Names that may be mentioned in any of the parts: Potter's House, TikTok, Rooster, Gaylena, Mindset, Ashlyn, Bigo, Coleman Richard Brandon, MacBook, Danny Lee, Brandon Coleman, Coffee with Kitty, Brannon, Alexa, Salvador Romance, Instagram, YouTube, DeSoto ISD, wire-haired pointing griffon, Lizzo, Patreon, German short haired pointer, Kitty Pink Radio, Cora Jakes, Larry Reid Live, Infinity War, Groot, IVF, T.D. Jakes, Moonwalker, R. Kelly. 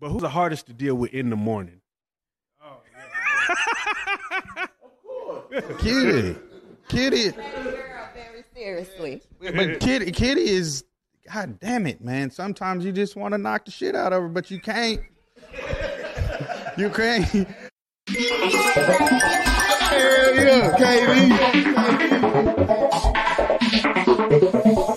But who's the hardest to deal with in the morning? Oh, yeah. Of course. Kitty. Very seriously. But Kitty is, God damn it, man. Sometimes you just want to knock the shit out of her, but you can't. You can't. Hell yeah, KB.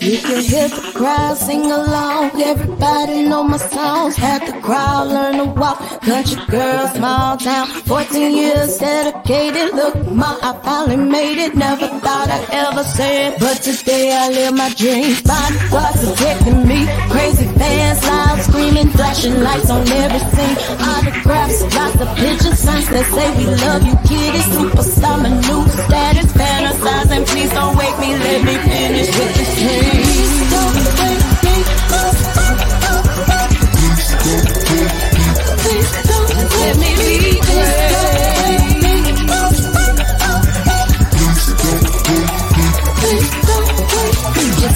You can hear the crowd sing along. Everybody know my songs. Had the crowd learn to walk. Country girl, small town. 14 years dedicated. Look, ma, I finally made it. Never thought I'd ever say it, but today I live my dream. Body parts protecting me. Crazy fans, loud screaming, flashing lights on every scene. Autographs, lots of pictures, signs that say we love you, Kitty. Superstar, my new status, fantasizing. Please don't wake me. Let me finish with this dream. Just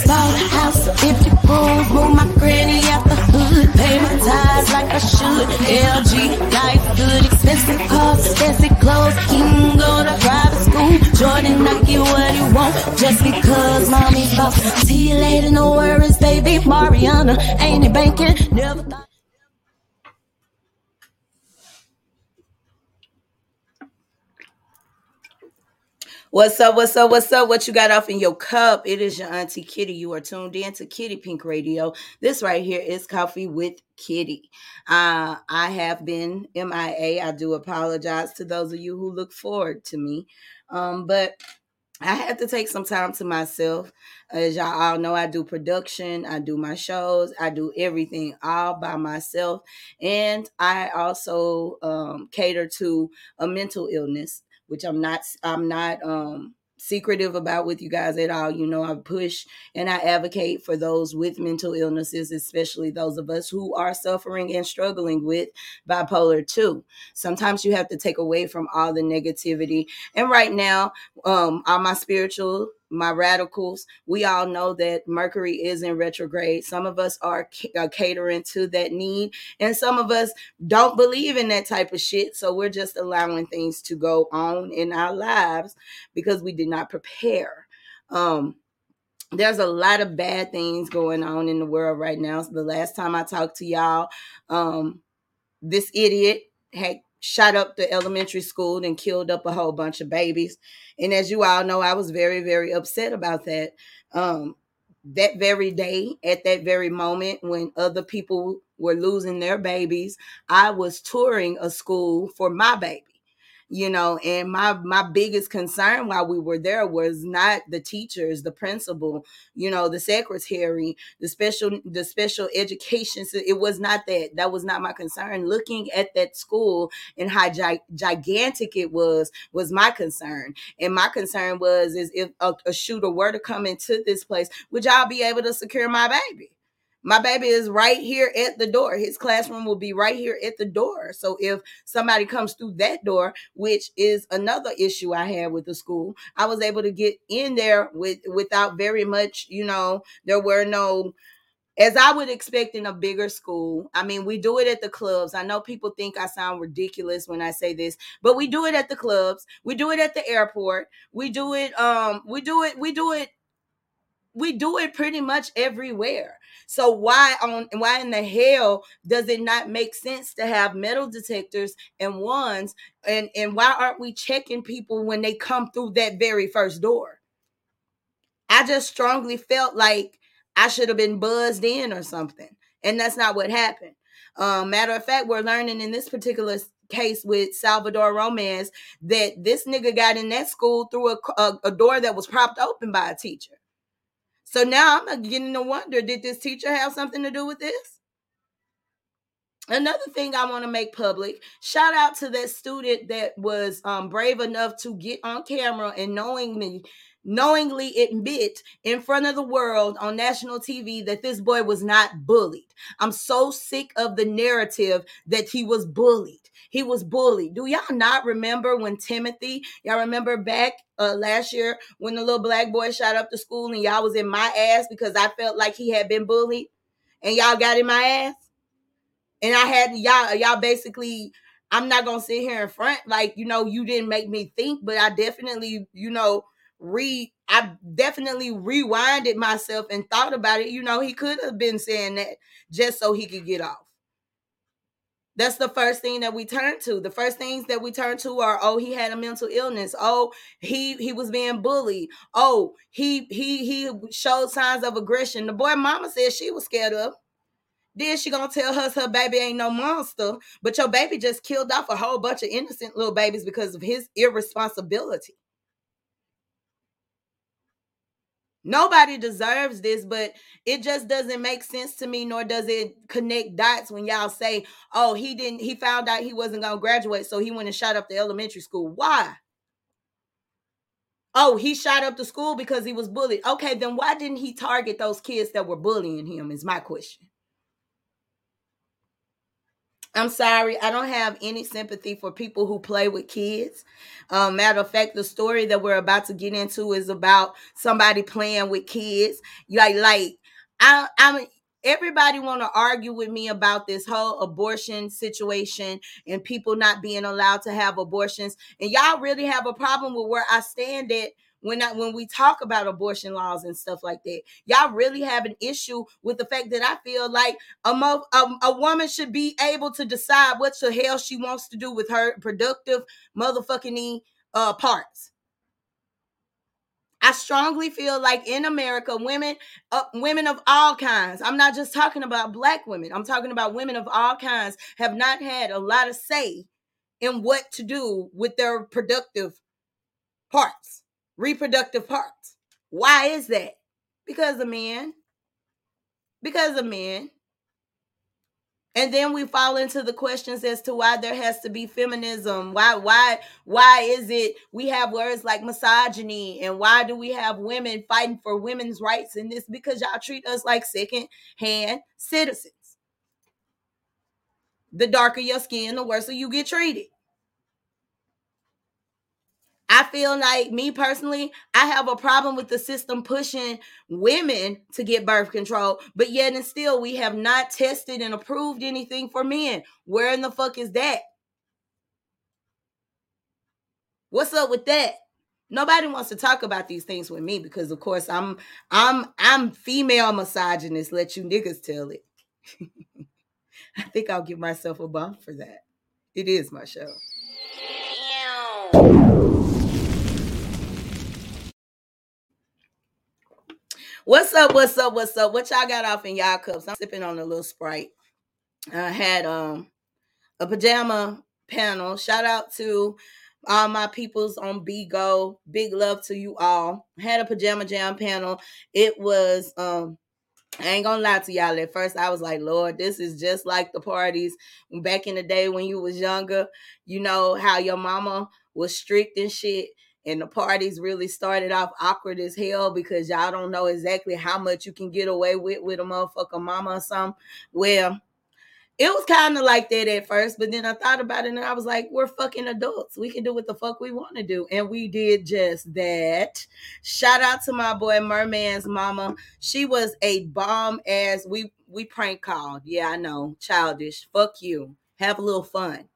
bought a house, if you prove, move my granny out the hood, pay my ties like I should. LG, life good, expensive cars, expensive clothes, he can go to private school. Jordan, I get what he want, just because mommy's boss. See you later, no worries, baby. Mariana, ain't it banking? Never thought. What's up? What you got off in your cup? It is your Auntie Kitty. You are tuned in to Kitty Pink Radio. This right here is Coffee with Kitty. I have been MIA. I do apologize to those of you who look forward to me. But I had to take some time to myself. As y'all all know, I do production, I do my shows, I do everything all by myself. And I also cater to a mental illness, which I'm not secretive about with you guys at all. You know, I push and I advocate for those with mental illnesses, especially those of us who are suffering and struggling with bipolar 2. Sometimes you have to take away from all the negativity. And right now, all my spiritual, my radicals, we all know that Mercury is in retrograde. Some of us are catering to that need, and some of us don't believe in that type of shit. So we're just allowing things to go on in our lives because we did not prepare. There's a lot of bad things going on in the world right now. So the last time I talked to y'all, this idiot had shot up the elementary school and killed up a whole bunch of babies. And as you all know, I was very, very upset about that. That very day, at that very moment, when other people were losing their babies, I was touring a school for my baby. You know, and my biggest concern while we were there was not the teachers, the principal, you know, the secretary, the special education. So it was not that. That was not my concern. Looking at that school and how gigantic it was my concern. And my concern was if a shooter were to come into this place, would y'all be able to secure my baby? My baby is right here at the door. His classroom will be right here at the door. So if somebody comes through that door, which is another issue I had with the school, I was able to get in there without very much, you know, there were no, as I would expect in a bigger school. I mean, we do it at the clubs. I know people think I sound ridiculous when I say this, but we do it at the clubs. We do it at the airport. We do it. We do it pretty much everywhere. So why in the hell does it not make sense to have metal detectors and wands? And why aren't we checking people when they come through that very first door? I just strongly felt like I should have been buzzed in or something. And that's not what happened. Matter of fact, we're learning in this particular case with Salvador Romance that this nigga got in that school through a door that was propped open by a teacher. So now I'm beginning to wonder, did this teacher have something to do with this? Another thing I want to make public, shout out to that student that was brave enough to get on camera and knowingly admit in front of the world on national TV that this boy was not bullied. I'm so sick of the narrative that he was bullied. He was bullied. Do y'all not remember when Timothy, y'all remember back last year when the little black boy shot up the school and y'all was in my ass because I felt like he had been bullied and y'all got in my ass? And I had y'all basically, I'm not going to sit here in front. Like, you know, you didn't make me think, but I definitely, you know, I definitely rewinded myself and thought about it. You know, he could have been saying that just so he could get off. That's the first thing that we turn to. The first things that we turn to are, oh, he had a mental illness. Oh, he was being bullied. Oh, he showed signs of aggression. The boy mama said she was scared of. Then she gonna tell us her baby ain't no monster, but your baby just killed off a whole bunch of innocent little babies because of his irresponsibility. Nobody deserves this, but it just doesn't make sense to me, nor does it connect dots when y'all say, oh, he found out he wasn't going to graduate, so he went and shot up the elementary school. Why? Oh, he shot up the school because he was bullied. Okay, then why didn't he target those kids that were bullying him is my question. I'm sorry, I don't have any sympathy for people who play with kids. Matter of fact, the story that we're about to get into is about somebody playing with kids. Everybody want to argue with me about this whole abortion situation and people not being allowed to have abortions. And y'all really have a problem with where I stand at when we talk about abortion laws and stuff like that. Y'all really have an issue with the fact that I feel like a woman should be able to decide what the hell she wants to do with her productive motherfucking parts. I strongly feel like in America, women of all kinds, I'm not just talking about Black women, I'm talking about women of all kinds, have not had a lot of say in what to do with their productive parts. Reproductive parts. Why is that? Because of men. And then we fall into the questions as to why there has to be feminism. Why is it we have words like misogyny, and why do we have women fighting for women's rights in this? Because y'all treat us like second-hand citizens. The darker your skin, the worse you get treated. I feel like, me personally, I have a problem with the system pushing women to get birth control, but yet and still we have not tested and approved anything for men. Where in the fuck is that? What's up with that? Nobody wants to talk about these things with me because, of course, I'm female misogynist. Let you niggas tell it. I think I'll give myself a bump for that. It is my show. What's up? What y'all got off in y'all cups? I'm sipping on a little Sprite. I had a pajama panel. Shout out to all my peoples on Bigo. Big love to you all. I had a pajama jam panel. It was, I ain't gonna lie to y'all. At first, I was like, Lord, this is just like the parties back in the day when you was younger. You know how your mama was strict and shit. And the parties really started off awkward as hell because y'all don't know exactly how much you can get away with a motherfucker mama or something. Well, it was kind of like that at first, but then I thought about it and I was like, we're fucking adults. We can do what the fuck we want to do. And we did just that. Shout out to my boy Merman's mama. She was a bomb ass. We prank called. Yeah, I know. Childish. Fuck you. Have a little fun.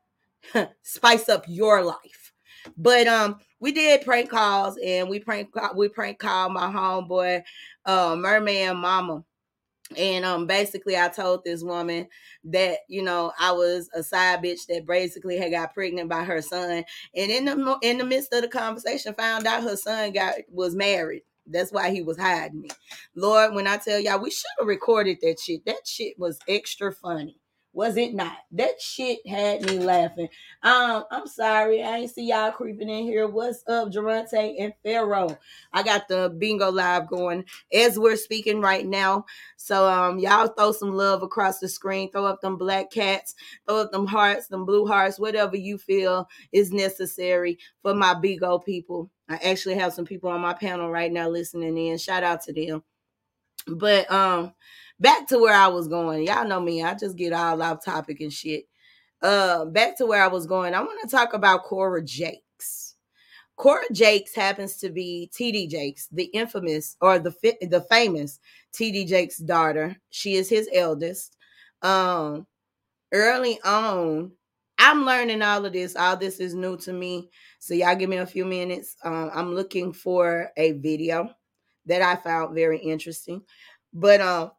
Spice up your life. But, we did prank calls, and we prank called my homeboy, Merman Mama. And basically, I told this woman that, you know, I was a side bitch that basically had got pregnant by her son. And in the midst of the conversation, found out her son was married. That's why he was hiding me. Lord, when I tell y'all, we should have recorded that shit. That shit was extra funny. Was it not? That shit had me laughing. I'm sorry. I ain't see y'all creeping in here. What's up, Durante and Pharaoh? I got the bingo live going as we're speaking right now. So y'all throw some love across the screen. Throw up them black cats. Throw up them hearts, them blue hearts, whatever you feel is necessary for my Bigo people. I actually have some people on my panel right now listening in. Shout out to them. But back to where I was going. Y'all know me. I just get all off topic and shit. Back to where I was going. I want to talk about Cora Jakes. Cora Jakes happens to be T.D. Jakes, the infamous or the famous T.D. Jakes' daughter. She is his eldest. early on. I'm learning all of this. All this is new to me. So y'all give me a few minutes. I'm looking for a video that I found very interesting. But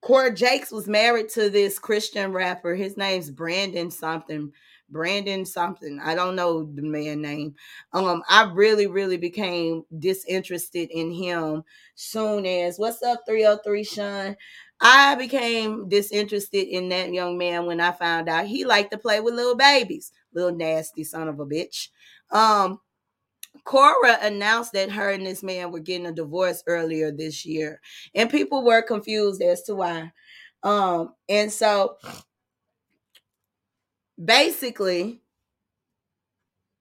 Cora Jakes was married to this Christian rapper. His name's Brandon something. I don't know the man's name. I really, became disinterested in him soon as, what's up 303 Sean? I became disinterested in that young man when I found out he liked to play with little babies. Little nasty son of a bitch. Cora announced that her and this man were getting a divorce earlier this year. And people were confused as to why. And so basically,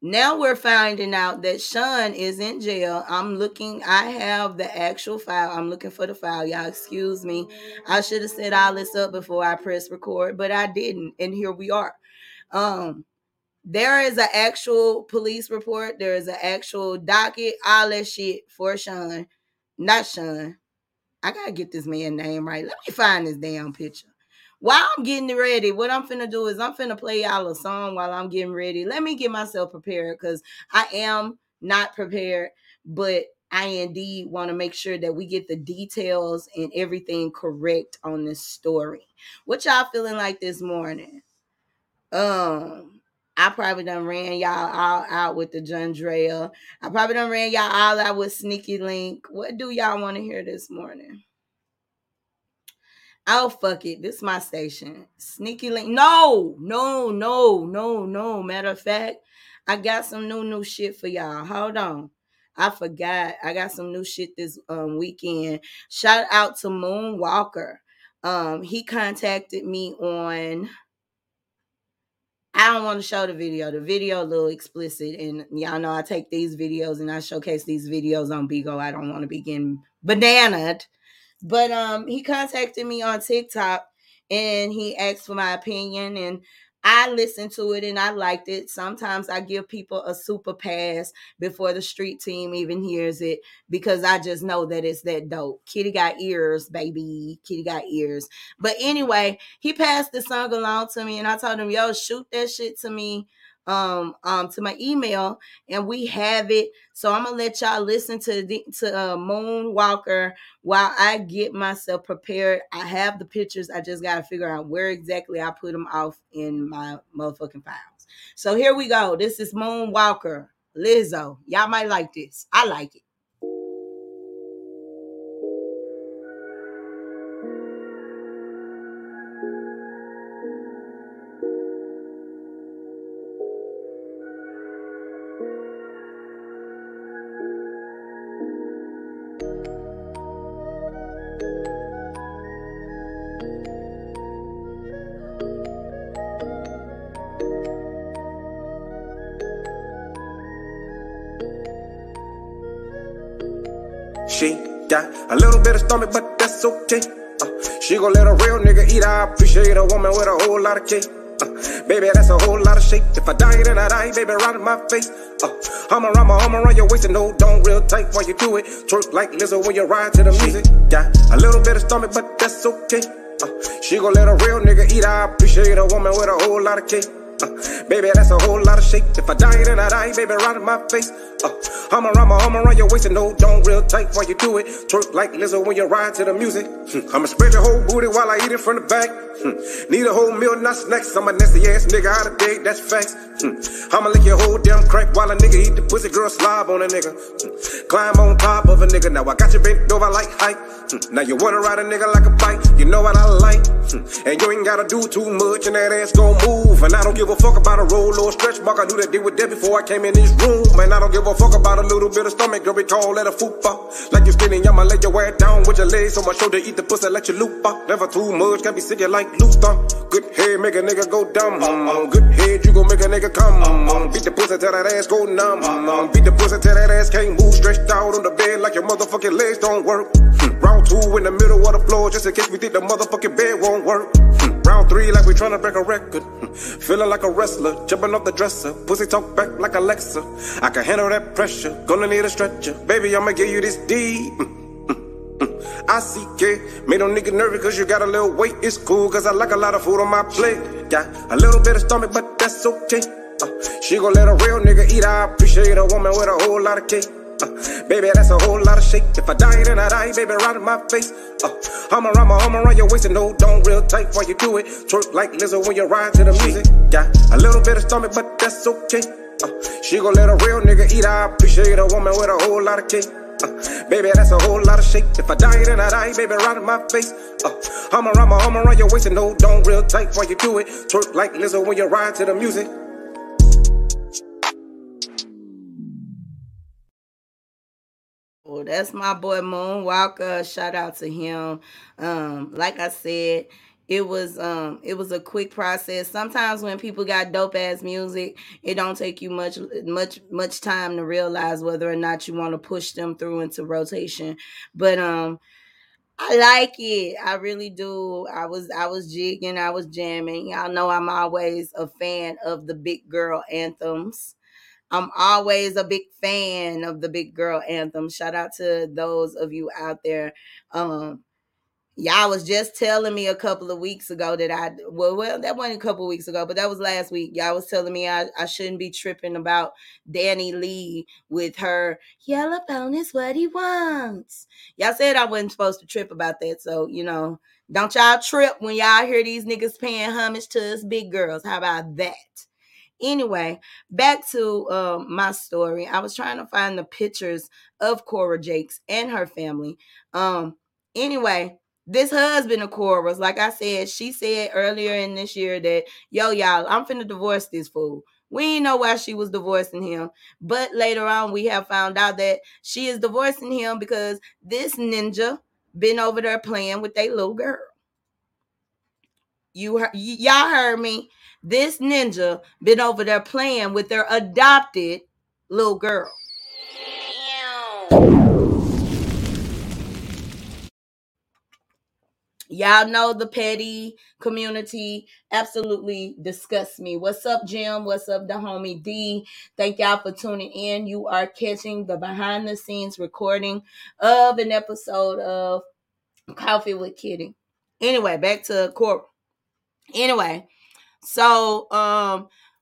now we're finding out that Sean is in jail. I'm looking. I have the actual file. I'm looking for the file. Y'all excuse me. I should have set all this up before I pressed record, but I didn't. And here we are. There is an actual police report. There is an actual docket. All that shit for Sean. Not Sean. I got to get this man's name right. Let me find this damn picture. While I'm getting ready, what I'm finna do is I'm finna play y'all a song while I'm getting ready. Let me get myself prepared because I am not prepared, but I indeed want to make sure that we get the details and everything correct on this story. What y'all feeling like this morning? I probably done ran y'all all out with the Jundrell. I probably done ran y'all all out with Sneaky Link. What do y'all want to hear this morning? Oh, fuck it. This is my station. Sneaky Link. No. Matter of fact, I got some new shit for y'all. Hold on. I forgot. I got some new shit this weekend. Shout out to Moonwalker. He contacted me on... I don't want to show the video. The video a little explicit. And y'all know I take these videos and I showcase these videos on Bigo. I don't want to be getting bananaed. But he contacted me on TikTok and he asked for my opinion and I listened to it and I liked it. Sometimes I give people a super pass before the street team even hears it because I just know that it's that dope. Kitty got ears, baby. Kitty got ears. But anyway, he passed the song along to me and I told him, yo, shoot that shit to me. To my email, and we have it. So I'm gonna let y'all listen to Moonwalker while I get myself prepared. I have the pictures. I just gotta figure out where exactly I put them off in my motherfucking files. So here we go. This is Moonwalker, Lizzo. Y'all might like this. I like it. She got a little bit of stomach, but that's okay. She gon' let a real nigga eat. I appreciate a woman with a whole lot of cake. Baby, that's a whole lot of shake. If I die, then I die, baby, right in my face. I'm around your waist and no, don't real tight while you do it. Twerk like Lizzo when you ride to the music. Got a little bit of stomach, but that's okay. She gon' let a real nigga eat. I appreciate a woman with a whole lot of cake. Baby, that's a whole lot of shake. If I die, then I die, baby, right in my face. I'm around your waist and no, don't real tight while you do it. Twerk like Lizzo when you ride to the music. I'ma spread your whole booty while I eat it from the back. Need a whole meal, not snacks. I'm a nasty ass nigga out of date, that's facts. I'ma lick your whole damn crack while a nigga eat the pussy, girl, slob on a nigga. Climb on top of a nigga. Now I got you bent over like hype. Now you wanna ride a nigga like a bike. You know what I like. And you ain't gotta do too much and that ass gon' move. And I don't give a fuck about a roll or a stretch mark. I knew that they were dead before I came in this room. And I don't give a fuck about a little bit of stomach. Girl, we call that a fupa. Like you standing, I'ma lay your ass down with your legs on my shoulder. Eat the pussy, let you loop up. Never too much, can't be sitting like Luther. Good head, make a nigga go dumb. Good head, you gon' make a nigga come. Beat the pussy till that ass go numb. Beat the pussy till that ass can't move. Stretched out on the bed like your motherfucking legs don't work. Round two in the middle of the floor just in case we think the motherfucking bed won't work. Round three like we tryna break a record. Feeling like a wrestler, jumping off the dresser. Pussy talk back like Alexa. I can handle that pressure, gonna need a stretcher. Baby, I'ma give you this D. I see it. Made no nigga nervous cause you got a little weight. It's cool cause I like a lot of food on my plate. got a little bit of stomach, but that's okay. She gon' let a real nigga eat. I appreciate a woman with a whole lot of cake. Baby, that's a whole lot of shake. If I die, then I die, baby, right in my face. I'm around your waist and no, don't real tight while you do it. Twerk like lizard when you ride to the music. Got a little bit of stomach, but that's okay. She gon' let a real nigga eat. I appreciate a woman with a whole lot of cake. Baby, that's a whole lot of shake. If I die, then I die, baby, right in my face. I'm around your waist and no, don't real tight while you do it. Twerk like lizard when you ride to the music. Well, that's my boy Moonwalker. Shout out to him. Like I said, it was a quick process. Sometimes when people got dope ass music, it don't take you much time to realize whether or not you want to push them through into rotation. But I like it. I really do. I was jigging, I was jamming. Y'all know I'm always a fan of the big girl anthems. I'm always a big fan of the big girl anthem. Shout out to those of you out there. Y'all was just telling me a couple of weeks ago that that wasn't a couple of weeks ago, but that was last week. Y'all was telling me I shouldn't be tripping about Danny Lee with her yellow bone is what he wants. Y'all said I wasn't supposed to trip about that. So, you know, don't y'all trip when y'all hear these niggas paying homage to us big girls. How about that? Anyway, back to my story. I was trying to find the pictures of Cora Jakes and her family. Anyway, this husband of Cora's, like I said, she said earlier in this year that, yo, y'all, I'm finna divorce this fool. We didn't know why she was divorcing him. But later on, we have found out that she is divorcing him because this ninja been over there playing with their little girl. Y'all heard me. This ninja been over there playing with their adopted little girl. Y'all know the petty community absolutely disgusts me. What's up, Jim? What's up, the homie D? Thank y'all for tuning in. You are catching the behind-the-scenes recording of an episode of Coffee with Kitty. Anyway, back to Cora. Anyway, so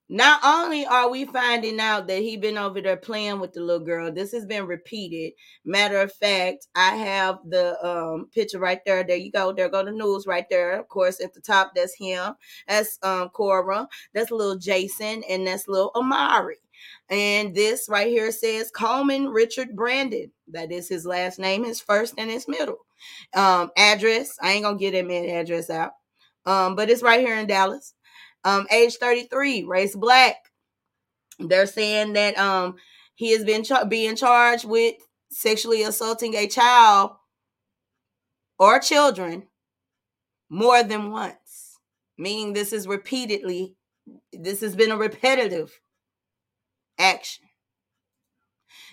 not only are we finding out that he been over there playing with the little girl, this has been repeated. Matter of fact, I have the picture right there. There you go. There go the news right there. Of course, at the top, that's him. That's Cora. That's little Jason. And that's little Amari. And this right here says Coleman Richard Brandon. That is his last name, his first and his middle. Address. I ain't going to get that man's address out. But it's right here in Dallas. Age 33, race black. They're saying that he has been being charged with sexually assaulting a child or children more than once, meaning this has been a repetitive action.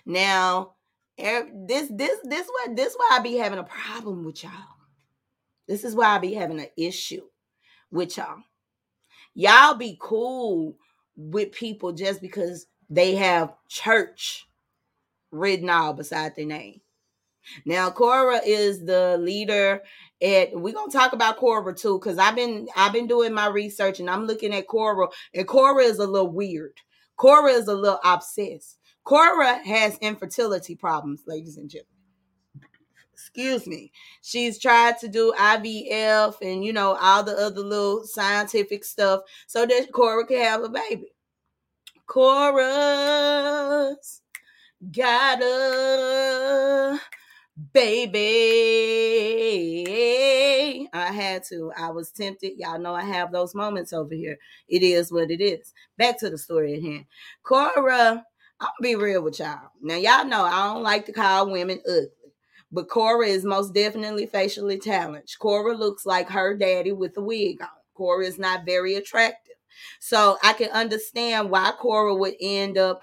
Now, this why I be having a problem with y'all. This is why I be having an issue with y'all. Y'all be cool with people just because they have church written all beside their name. Now, Cora is the leader at, we're going to talk about Cora too, because I've been doing my research and I'm looking at Cora, and Cora is a little weird. Cora is a little obsessed. Cora has infertility problems, ladies and gentlemen. Excuse me. She's tried to do IVF and, you know, all the other little scientific stuff so that Cora can have a baby. Cora's got a baby. I had to. I was tempted. Y'all know I have those moments over here. It is what it is. Back to the story at hand. Cora, I'm going to be real with y'all. Now, y'all know I don't like to call women ugly. But Cora is most definitely facially challenged. Cora looks like her daddy with a wig on. Cora is not very attractive. So I can understand why Cora would end up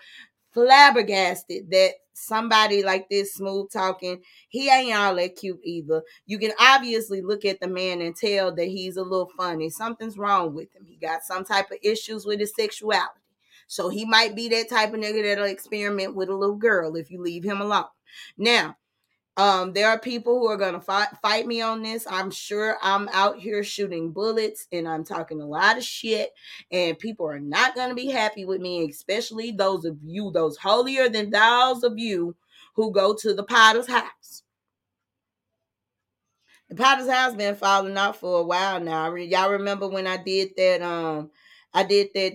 flabbergasted that somebody like this smooth talking, he ain't all that cute either. You can obviously look at the man and tell that he's a little funny. Something's wrong with him. He got some type of issues with his sexuality. So he might be that type of nigga that'll experiment with a little girl if you leave him alone. Now, There are people who are going to fight me on this. I'm sure I'm out here shooting bullets and I'm talking a lot of shit, and people are not going to be happy with me, especially those of you, those holier than thou's of you who go to the Potter's House. The Potter's House been falling out for a while now. Y'all remember when I did that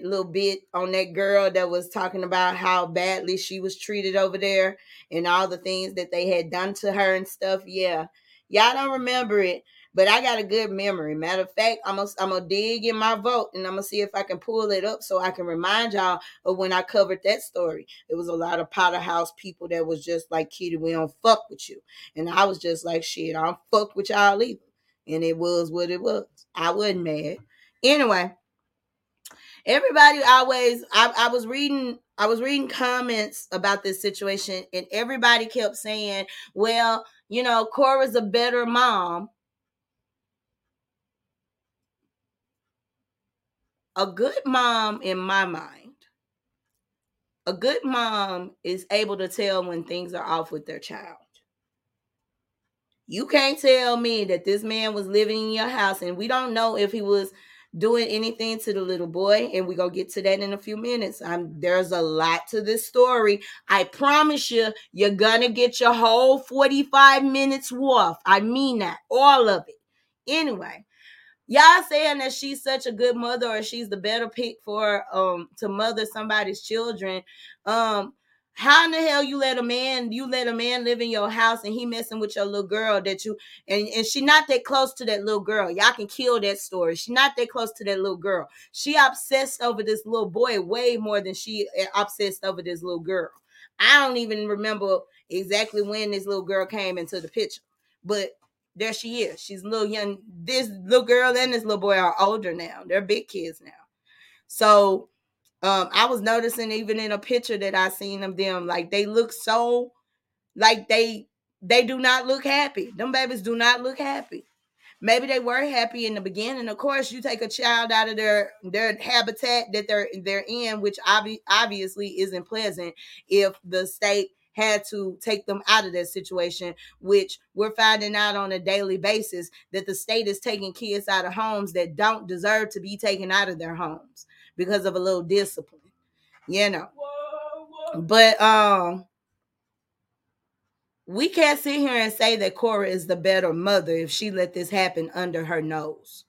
little bit on that girl that was talking about how badly she was treated over there and all the things that they had done to her and stuff. Yeah. Y'all don't remember it, but I got a good memory. Matter of fact, I'm gonna dig in my vault and I'm gonna see if I can pull it up so I can remind y'all of when I covered that story. It was a lot of Potter House people that was just like, Kitty, we don't fuck with you. And I was just like, shit, I don't fuck with y'all either. And it was what it was. I wasn't mad. Anyway, everybody always, I was reading comments about this situation, and everybody kept saying, well, you know, Cora's a better mom. A good mom, in my mind, a good mom is able to tell when things are off with their child. You can't tell me that this man was living in your house, and we don't know if he was doing anything to the little boy, and we're gonna get to that in a few minutes. There's a lot to this story. I promise you, you're gonna get your whole 45 minutes worth. I mean that, all of it. Anyway, y'all saying that she's such a good mother, or she's the better pick for to mother somebody's children. How in the hell you let a man live in your house and he messing with your little girl that you and she not that close to that little girl. Y'all can kill that story. She not that close to that little girl. She obsessed over this little boy way more than she obsessed over this little girl. I don't even remember exactly when this little girl came into the picture, but there she is. She's a little young. This little girl and this little boy are older now. They're big kids now. So I was noticing even in a picture that I seen of them, like they look so, like they do not look happy. Them babies do not look happy. Maybe they were happy in the beginning. Of course, you take a child out of their habitat that they're in, which obviously isn't pleasant if the state had to take them out of that situation, which we're finding out on a daily basis that the state is taking kids out of homes that don't deserve to be taken out of their homes because of a little discipline, you know. But we can't sit here and say that Cora is the better mother if she let this happen under her nose.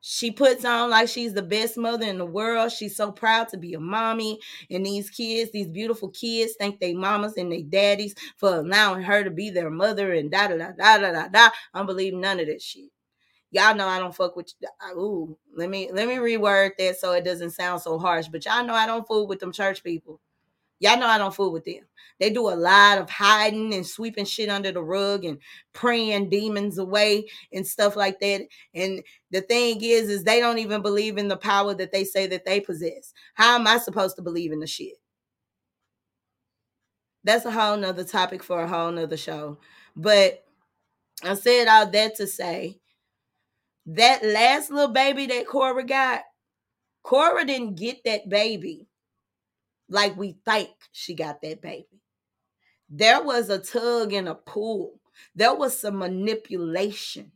She puts on like she's the best mother in the world. She's so proud to be a mommy. And these kids, these beautiful kids, thank their mamas and their daddies for allowing her to be their mother and da-da-da-da-da-da-da. I don't believe none of that shit. Y'all know I don't fuck with you. Ooh, let me reword that so it doesn't sound so harsh. But y'all know I don't fool with them church people. Y'all know I don't fool with them. They do a lot of hiding and sweeping shit under the rug and praying demons away and stuff like that. And the thing is they don't even believe in the power that they say that they possess. How am I supposed to believe in the shit? That's a whole nother topic for a whole nother show. But I said all that to say that last little baby that Cora got, Cora didn't get that baby like we think she got that baby. There was a tug and a pull. There was some manipulation.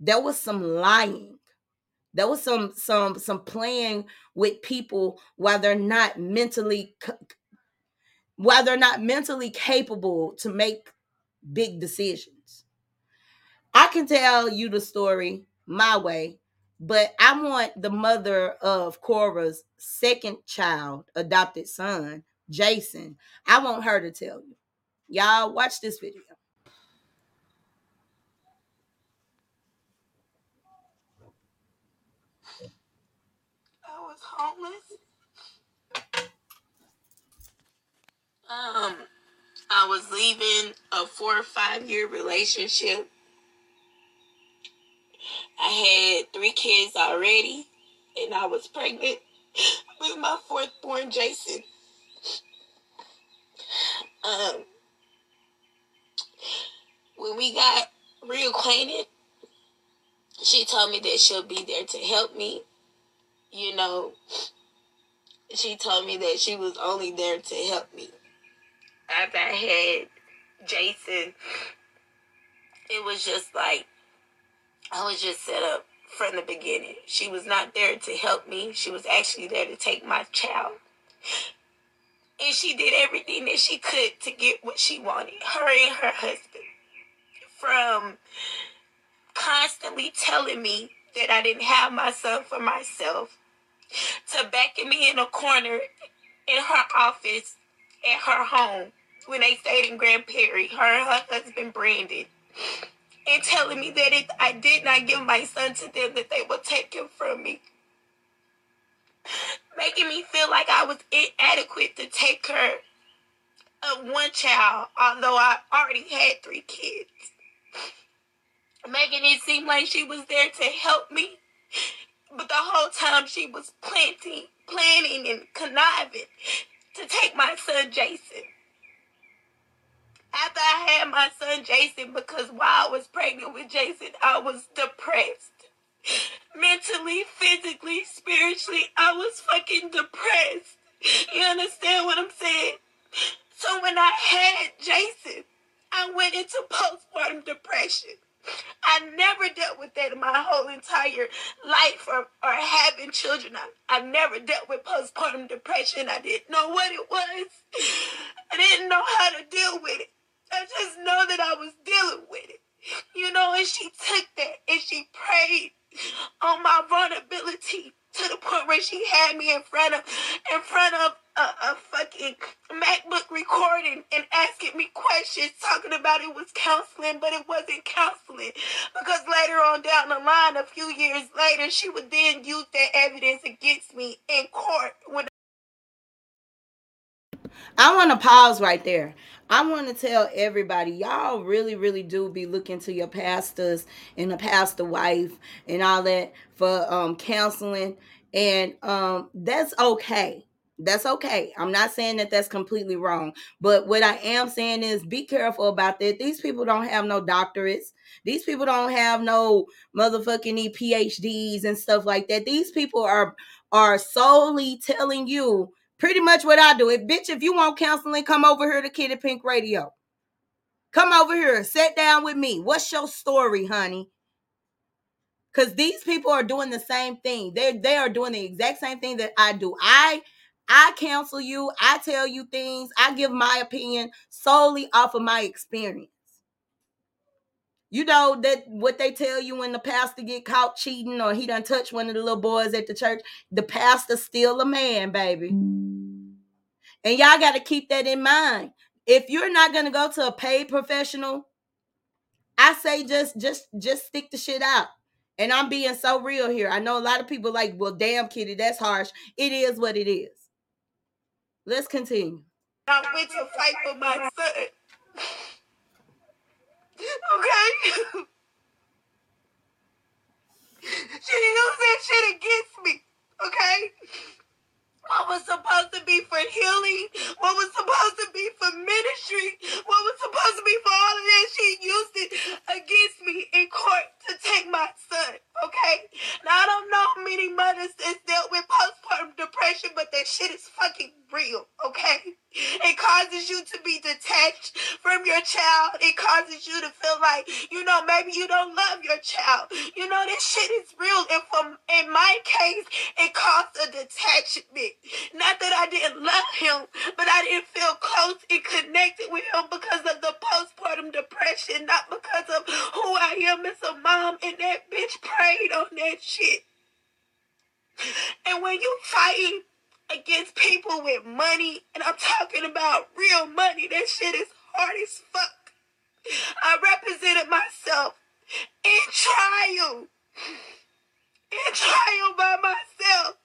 There was some lying. There was some playing with people while they're not mentally capable to make big decisions. I can tell you the story my way, but I want the mother of Cora's second child, adopted son, Jason. I want her to tell you. Y'all watch this video. I was homeless. I was leaving a 4 or 5 year relationship. I had 3 kids already, and I was pregnant with my 4th born, Jason. When we got reacquainted, she told me that she'll be there to help me. You know, she told me that she was only there to help me. After I had Jason, it was just like, I was just set up from the beginning. She was not there to help me. She was actually there to take my child. And she did everything that she could to get what she wanted. Her and her husband. From constantly telling me that I didn't have my son for myself, to backing me in a corner in her office at her home when they stayed in Grand Prairie, her and her husband Brandon, and telling me that if I did not give my son to them, that they would take him from me. Making me feel like I was inadequate to take care of one child, although I already had 3 kids. Making it seem like she was there to help me, but the whole time she was planning and conniving to take my son Jason. After I had my son Jason, because while I was pregnant with Jason, I was depressed. Mentally, physically, spiritually, I was fucking depressed. You understand what I'm saying? So when I had Jason, I went into postpartum depression. I never dealt with that in my whole entire life or having children. I never dealt with postpartum depression. I didn't know what it was. I didn't know how to deal with it. I just know that I was dealing with it. You know, and she took that and she prayed on my vulnerability to the point where she had me in front of a fucking MacBook recording and asking me questions, talking about it was counseling, but it wasn't counseling, because later on down the line, a few years later, she would then use that evidence against me in court. When I want to pause right there. I want to tell everybody, y'all really, really do be looking to your pastors and the pastor wife and all that for counseling. And that's okay. That's okay. I'm not saying that that's completely wrong. But what I am saying is be careful about that. These people don't have no doctorates. These people don't have no motherfucking PhDs and stuff like that. These people are solely telling you pretty much what I do. Bitch, if you want counseling, come over here to Kitty Pink Radio. Come over here. Sit down with me. What's your story, honey? Because these people are doing the same thing. They are doing the exact same thing that I do. I counsel you. I tell you things. I give my opinion solely off of my experience. You know that what they tell you when the pastor get caught cheating or he done touched one of the little boys at the church, the pastor's still a man, baby. And y'all got to keep that in mind. If you're not going to go to a paid professional, I say just stick the shit out. And I'm being so real here. I know a lot of people like, well, damn, Kitty, that's harsh. It is what it is. Let's continue. I went to fight for my son. Okay? She used that shit against me. Okay? What was supposed to be for healing, what was supposed to be for ministry, what was supposed to be for all of that, she used it against me in court to take my son, okay? Now, I don't know many mothers that's dealt with postpartum depression, but that shit is fucking real, okay? It causes you to be detached from your child. It causes you to feel like, you know, maybe you don't love your child. You know, this shit is real. And in my case, it caused a detachment. Not that I didn't love him, but I didn't feel close and connected with him because of the postpartum depression, not because of who I am as a mom. And that bitch preyed on that shit. And when you fighting against people with money, and I'm talking about real money, that shit is hard as fuck. I represented myself in trial by myself.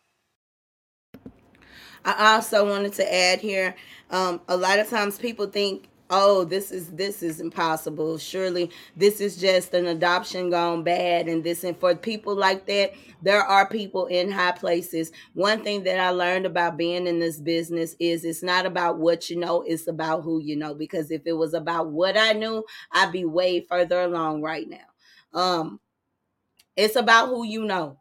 I also wanted to add here, a lot of times people think, oh, this is impossible. Surely this is just an adoption gone bad and this. And for people like that, there are people in high places. One thing that I learned about being in this business is it's not about what you know, it's about who you know. Because if it was about what I knew, I'd be way further along right now. It's about who you know.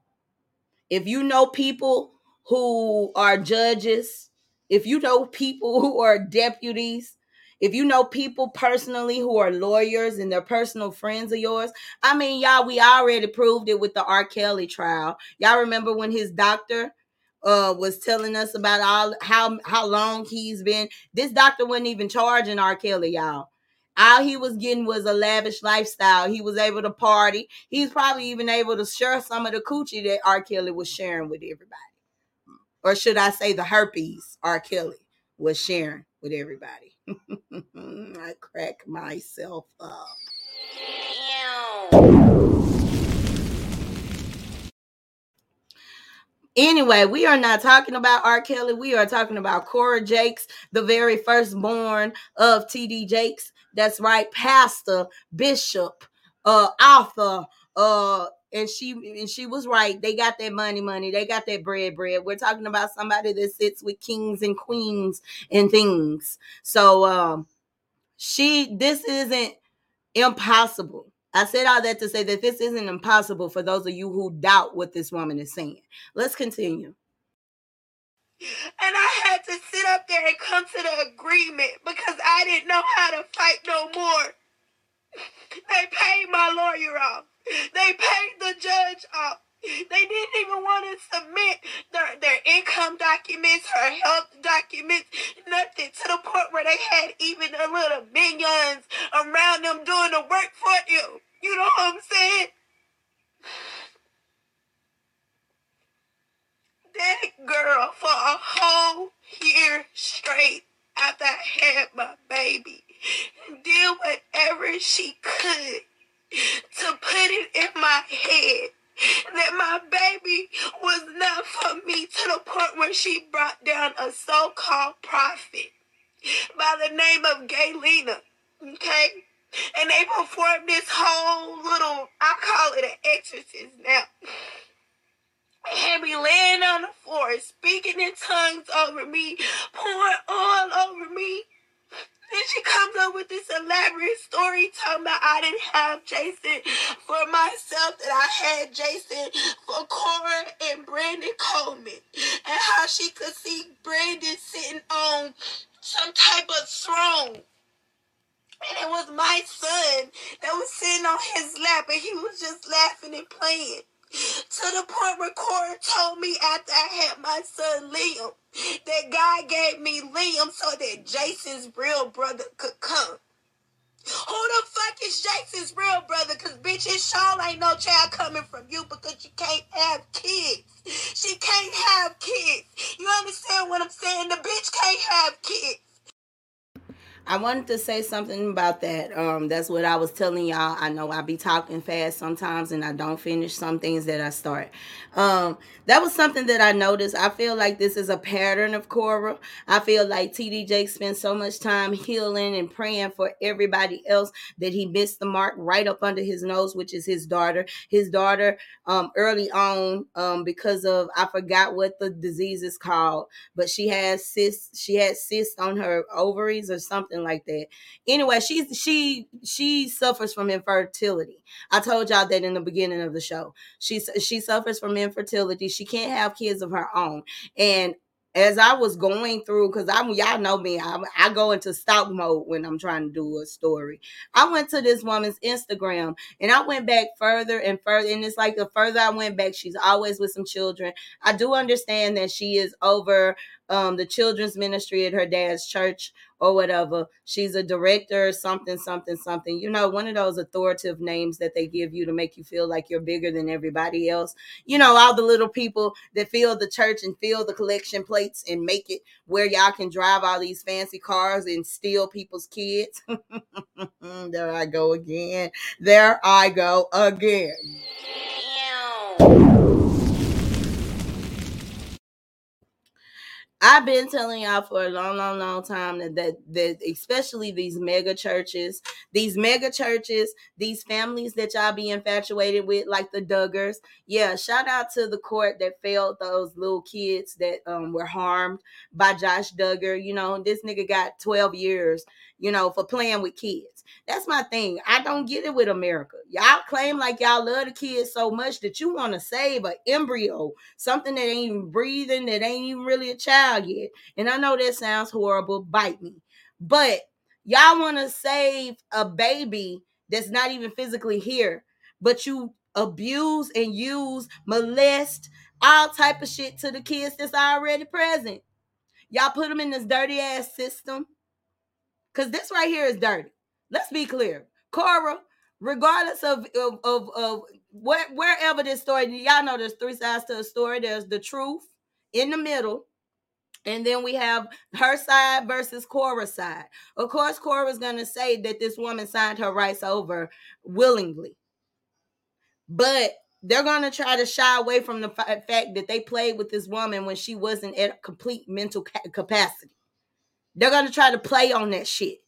If you know people who are judges, if you know people who are deputies, If you know people personally who are lawyers and they're personal friends of yours, I mean, y'all, we already proved it with the R. Kelly trial. Y'all remember when his doctor was telling us about all how long he's been? This doctor wasn't even charging R. Kelly, y'all. All he was getting was a lavish lifestyle. He was able to party. He's probably even able to share some of the coochie that R. Kelly was sharing with everybody. Or should I say the herpes R. Kelly was sharing with everybody. I crack myself up. Anyway, we are not talking about R. Kelly. We are talking about Cora Jakes, the very firstborn of T.D. Jakes. That's right, pastor, bishop, author, and she was right. They got that money. They got that bread. We're talking about somebody that sits with kings and queens and things. So this isn't impossible. I said all that to say that this isn't impossible for those of you who doubt what this woman is saying. Let's continue. And I had to sit up there and come to the agreement because I didn't know how to fight no more. They paid my lawyer off. They paid the judge off. They didn't even want to submit their income documents, her health documents, nothing, to the point where they had even a little minions around them doing the work for you. You know what I'm saying? That girl, for a whole year straight after I had my baby, did whatever she could to put it in my head that my baby was not for me, to the point where she brought down a so-called prophet by the name of Gaylena, okay? And they performed this whole little, I call it an exorcism now. Had me laying on the floor, speaking in tongues over me, pouring oil over me. Then she comes up with this elaborate story talking about I didn't have Jason for myself, that I had Jason for Cora and Brandon Coleman, and how she could see Brandon sitting on some type of throne. And it was my son that was sitting on his lap, and he was just laughing and playing. To the point where Cora told me after I had my son Liam that God gave me Liam so that Jason's real brother could come. Who the fuck is Jason's real brother? Because bitch, it sure ain't no child coming from you because you can't have kids. She can't have kids. You understand what I'm saying? The bitch can't have kids. I wanted to say something about that. That's what I was telling y'all. I know I be talking fast sometimes and I don't finish some things that I start. That was something that I noticed. I feel like this is a pattern of Cora. I feel like T.D. Jakes spends so much time healing and praying for everybody else that he missed the mark right up under his nose, which is his daughter. His daughter early on because of, I forgot what the disease is called, but she has cysts. She had cysts on her ovaries or something like that. Anyway, she suffers from infertility. I told y'all that in the beginning of the show. She suffers from infertility. She can't have kids of her own. And as I was going through, because y'all know me, I go into stalk mode when I'm trying to do a story. I went to this woman's Instagram and I went back further and further. And it's like the further I went back, she's always with some children. I do understand that she is over the children's ministry at her dad's church or whatever. She's a director, something. You know, one of those authoritative names that they give you to make you feel like you're bigger than everybody else. You know, all the little people that fill the church and fill the collection plates and make it where y'all can drive all these fancy cars and steal people's kids. There I go again. I've been telling y'all for a long time that especially these mega churches, these families that y'all be infatuated with, like the Duggars. Yeah, shout out to the court that failed those little kids that were harmed by Josh Duggar. You know, this nigga got 12 years, you know, for playing with kids. That's my thing. I don't get it with America. Y'all claim like y'all love the kids so much that you want to save an embryo, something that ain't even breathing, that ain't even really a child yet. And I know that sounds horrible, bite me. But Y'all want to save a baby that's not even physically here, but you abuse and use, molest, all type of shit to the kids that's already present. Y'all put them in this dirty ass system. Because this right here is dirty. Let's be clear. Cora, regardless of what, wherever this story, y'all know there's three sides to a story. There's the truth in the middle. And then we have her side versus Cora's side. Of course, Cora's going to say that this woman signed her rights over willingly. But they're going to try to shy away from the fact that they played with this woman when she wasn't at complete mental capacity. They're going to try to play on that shit.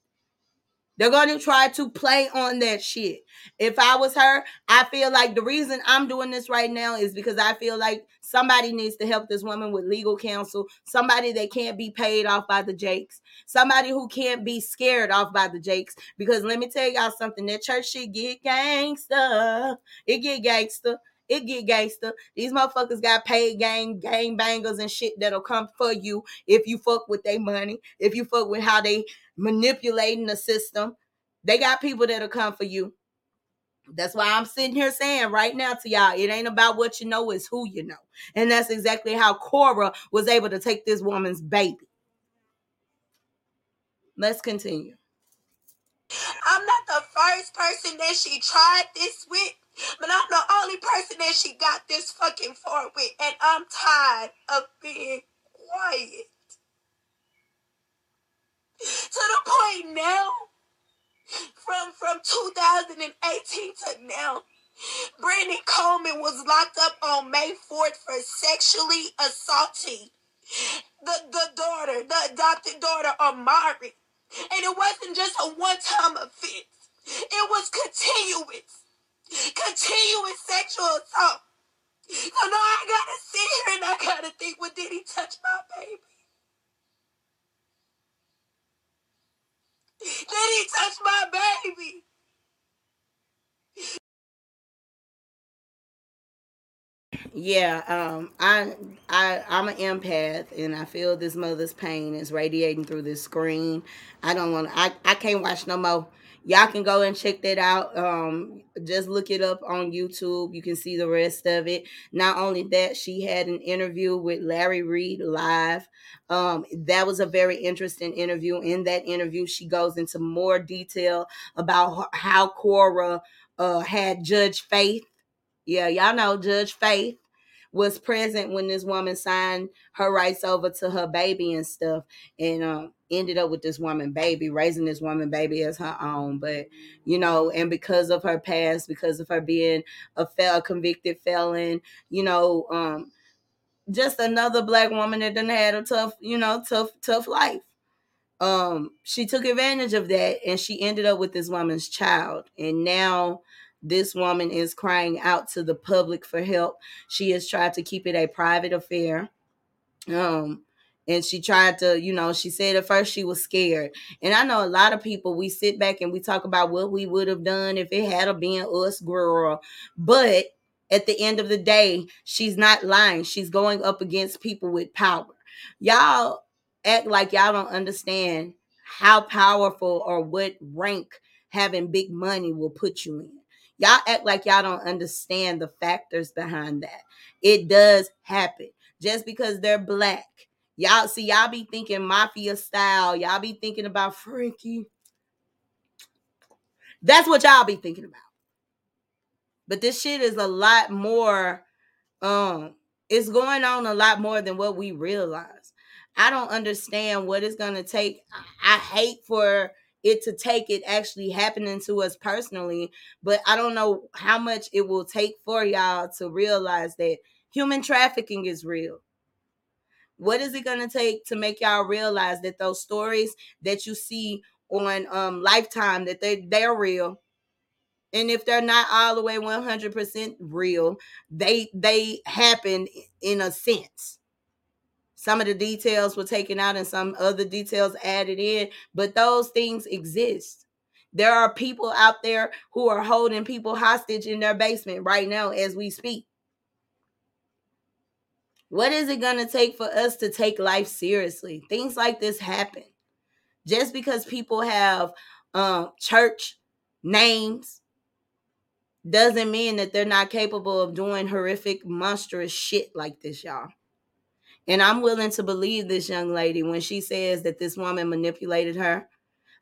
They're going to try to play on that shit. If I was her, I feel like the reason I'm doing this right now is because I feel like somebody needs to help this woman with legal counsel. Somebody that can't be paid off by the Jakes. Somebody who can't be scared off by the Jakes. Because let me tell y'all something. That church shit get gangster. It get gangster. It get gangster. These motherfuckers got paid gang bangers and shit that'll come for you if you fuck with their money, if you fuck with how they manipulating the system. They got people that'll come for you. That's why I'm sitting here saying right now to y'all, it ain't about what you know, it's who you know. And that's exactly how Cora was able to take this woman's baby. Let's continue. I'm not the first person that she tried this with, but I'm the only person that she got this fucking for with, and I'm tired of being quiet. To the point now, from 2018 to now, Brandon Coleman was locked up on May 4th for sexually assaulting the daughter, the adopted daughter of Mari. And it wasn't just a one-time offense. It was continuous sexual assault. So now I gotta sit here and I gotta think, well, did he touch my baby? Did he touch my baby? Yeah, I'm an empath, and I feel this mother's pain is radiating through this screen. I can't watch no more. Y'all can go and check that out. Just look it up on YouTube. You can see the rest of it. Not only that, she had an interview with Larry Reid Live. That was a very interesting interview. In that interview, she goes into more detail about how Cora had Judge Faith. Yeah, y'all know Judge Faith was present when this woman signed her rights over to her baby and stuff, and ended up with this woman baby, raising this woman baby as her own. But, you know, and because of her past, because of her being a convicted felon, you know, just another black woman that done had a tough life. She took advantage of that, and she ended up with this woman's child. And now this woman is crying out to the public for help. She has tried to keep it a private affair. And she tried to, you know, she said at first she was scared. And I know a lot of people, we sit back and we talk about what we would have done if it had been us, girl. But at the end of the day, she's not lying. She's going up against people with power. Y'all act like y'all don't understand how powerful or what rank having big money will put you in. Y'all act like y'all don't understand the factors behind that. It does happen. Just because they're black. Y'all see, y'all be thinking mafia style. Y'all be thinking about Frankie. That's what y'all be thinking about. But this shit is a lot more. It's going on a lot more than what we realize. I don't understand what it's going to take. I hate for it to take it actually happening to us personally, but I don't know how much it will take for y'all to realize that human trafficking is real. What is it going to take to make y'all realize that those stories that you see on Lifetime, that they're real? And if they're not all the way 100% real, they happen in a sense. Some of the details were taken out and some other details added in, but those things exist. There are people out there who are holding people hostage in their basement right now as we speak. What is it going to take for us to take life seriously? Things like this happen. Just because people have church names doesn't mean that they're not capable of doing horrific, monstrous shit like this, y'all. And I'm willing to believe this young lady when she says that this woman manipulated her.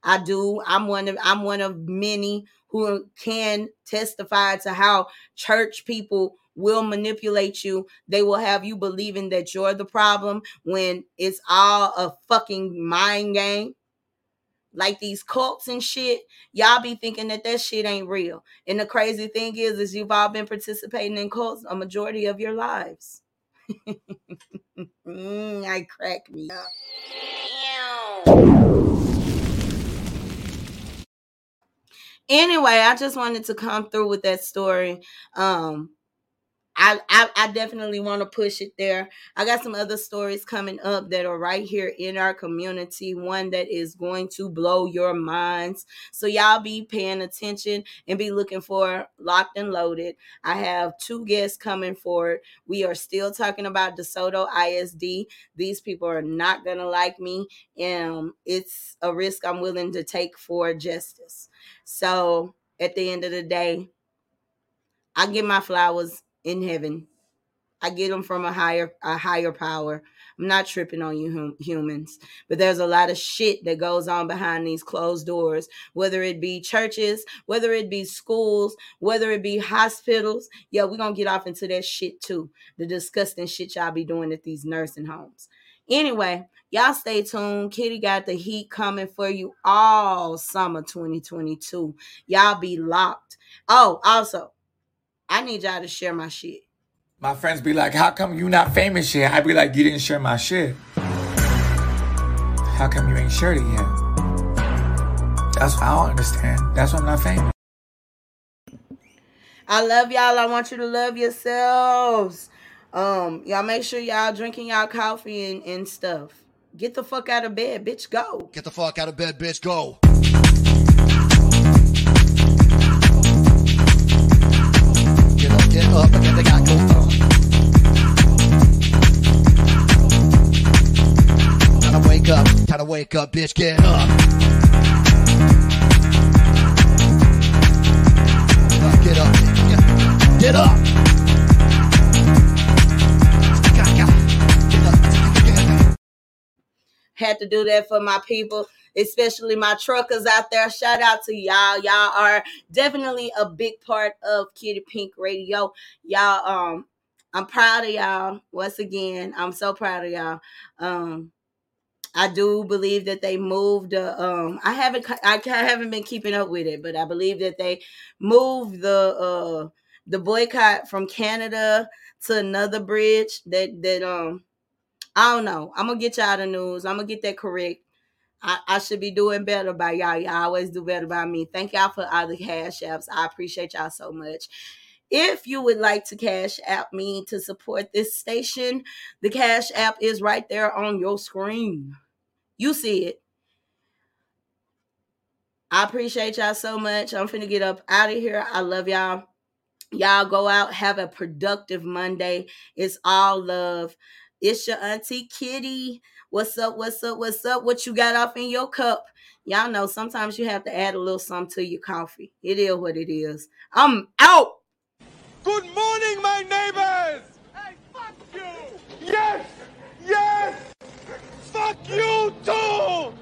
I do. I'm one of many who can testify to how church people will manipulate you. They will have you believing that you're the problem when it's all a fucking mind game. Like these cults and shit, y'all be thinking that that shit ain't real. And the crazy thing is you've all been participating in cults a majority of your lives. I crack me up. Anyway, I just wanted to come through with that story. I definitely want to push it there. I got some other stories coming up that are right here in our community. One that is going to blow your minds. So y'all be paying attention and be looking for Locked and Loaded. I have two guests coming forward. We are still talking about DeSoto ISD. These people are not going to like me. It's a risk I'm willing to take for justice. So at the end of the day, I get my flowers in heaven. I get them from a higher power. I'm not tripping on you humans, but there's a lot of shit that goes on behind these closed doors, whether it be churches, whether it be schools, whether it be hospitals. Yeah, we're going to get off into that shit too. The disgusting shit y'all be doing at these nursing homes. Anyway, y'all stay tuned. Kitty got the heat coming for you all summer 2022. Y'all be locked. Oh, also, I need y'all to share my shit. My friends be like, how come you not famous yet? I be like, you didn't share my shit. How come you ain't shared it yet? That's what I don't understand. That's why I'm not famous. I love y'all. I want you to love yourselves. Y'all make sure y'all drinking y'all coffee and stuff. Get the fuck out of bed, bitch. Go. Get the fuck out of bed, bitch. Go. Get up and they got go on. Time to wake up, bitch, get up. Get up, get up. Had to do that for my people, especially my truckers out there. Shout out to y'all. Y'all are definitely a big part of Kitty Pink Radio. Y'all, I'm proud of y'all. Once again, I'm so proud of y'all. I do believe that they moved. I haven't been keeping up with it, but I believe that they moved the boycott from Canada to another bridge. That I don't know. I'm gonna get y'all the news. I'm gonna get that correct. I should be doing better by y'all. Y'all always do better by me. Thank y'all for all the cash apps. I appreciate y'all so much. If you would like to cash app me to support this station, the cash app is right there on your screen. You see it. I appreciate y'all so much. I'm finna get up out of here. I love y'all. Y'all go out. Have a productive Monday. It's all love. It's your Auntie Kitty. What's up? What's up? What's up? What you got off in your cup? Y'all know sometimes you have to add a little something to your coffee. It is what it is. I'm out. Good morning, my neighbors. Hey, fuck you. Yes. Yes. Fuck you too.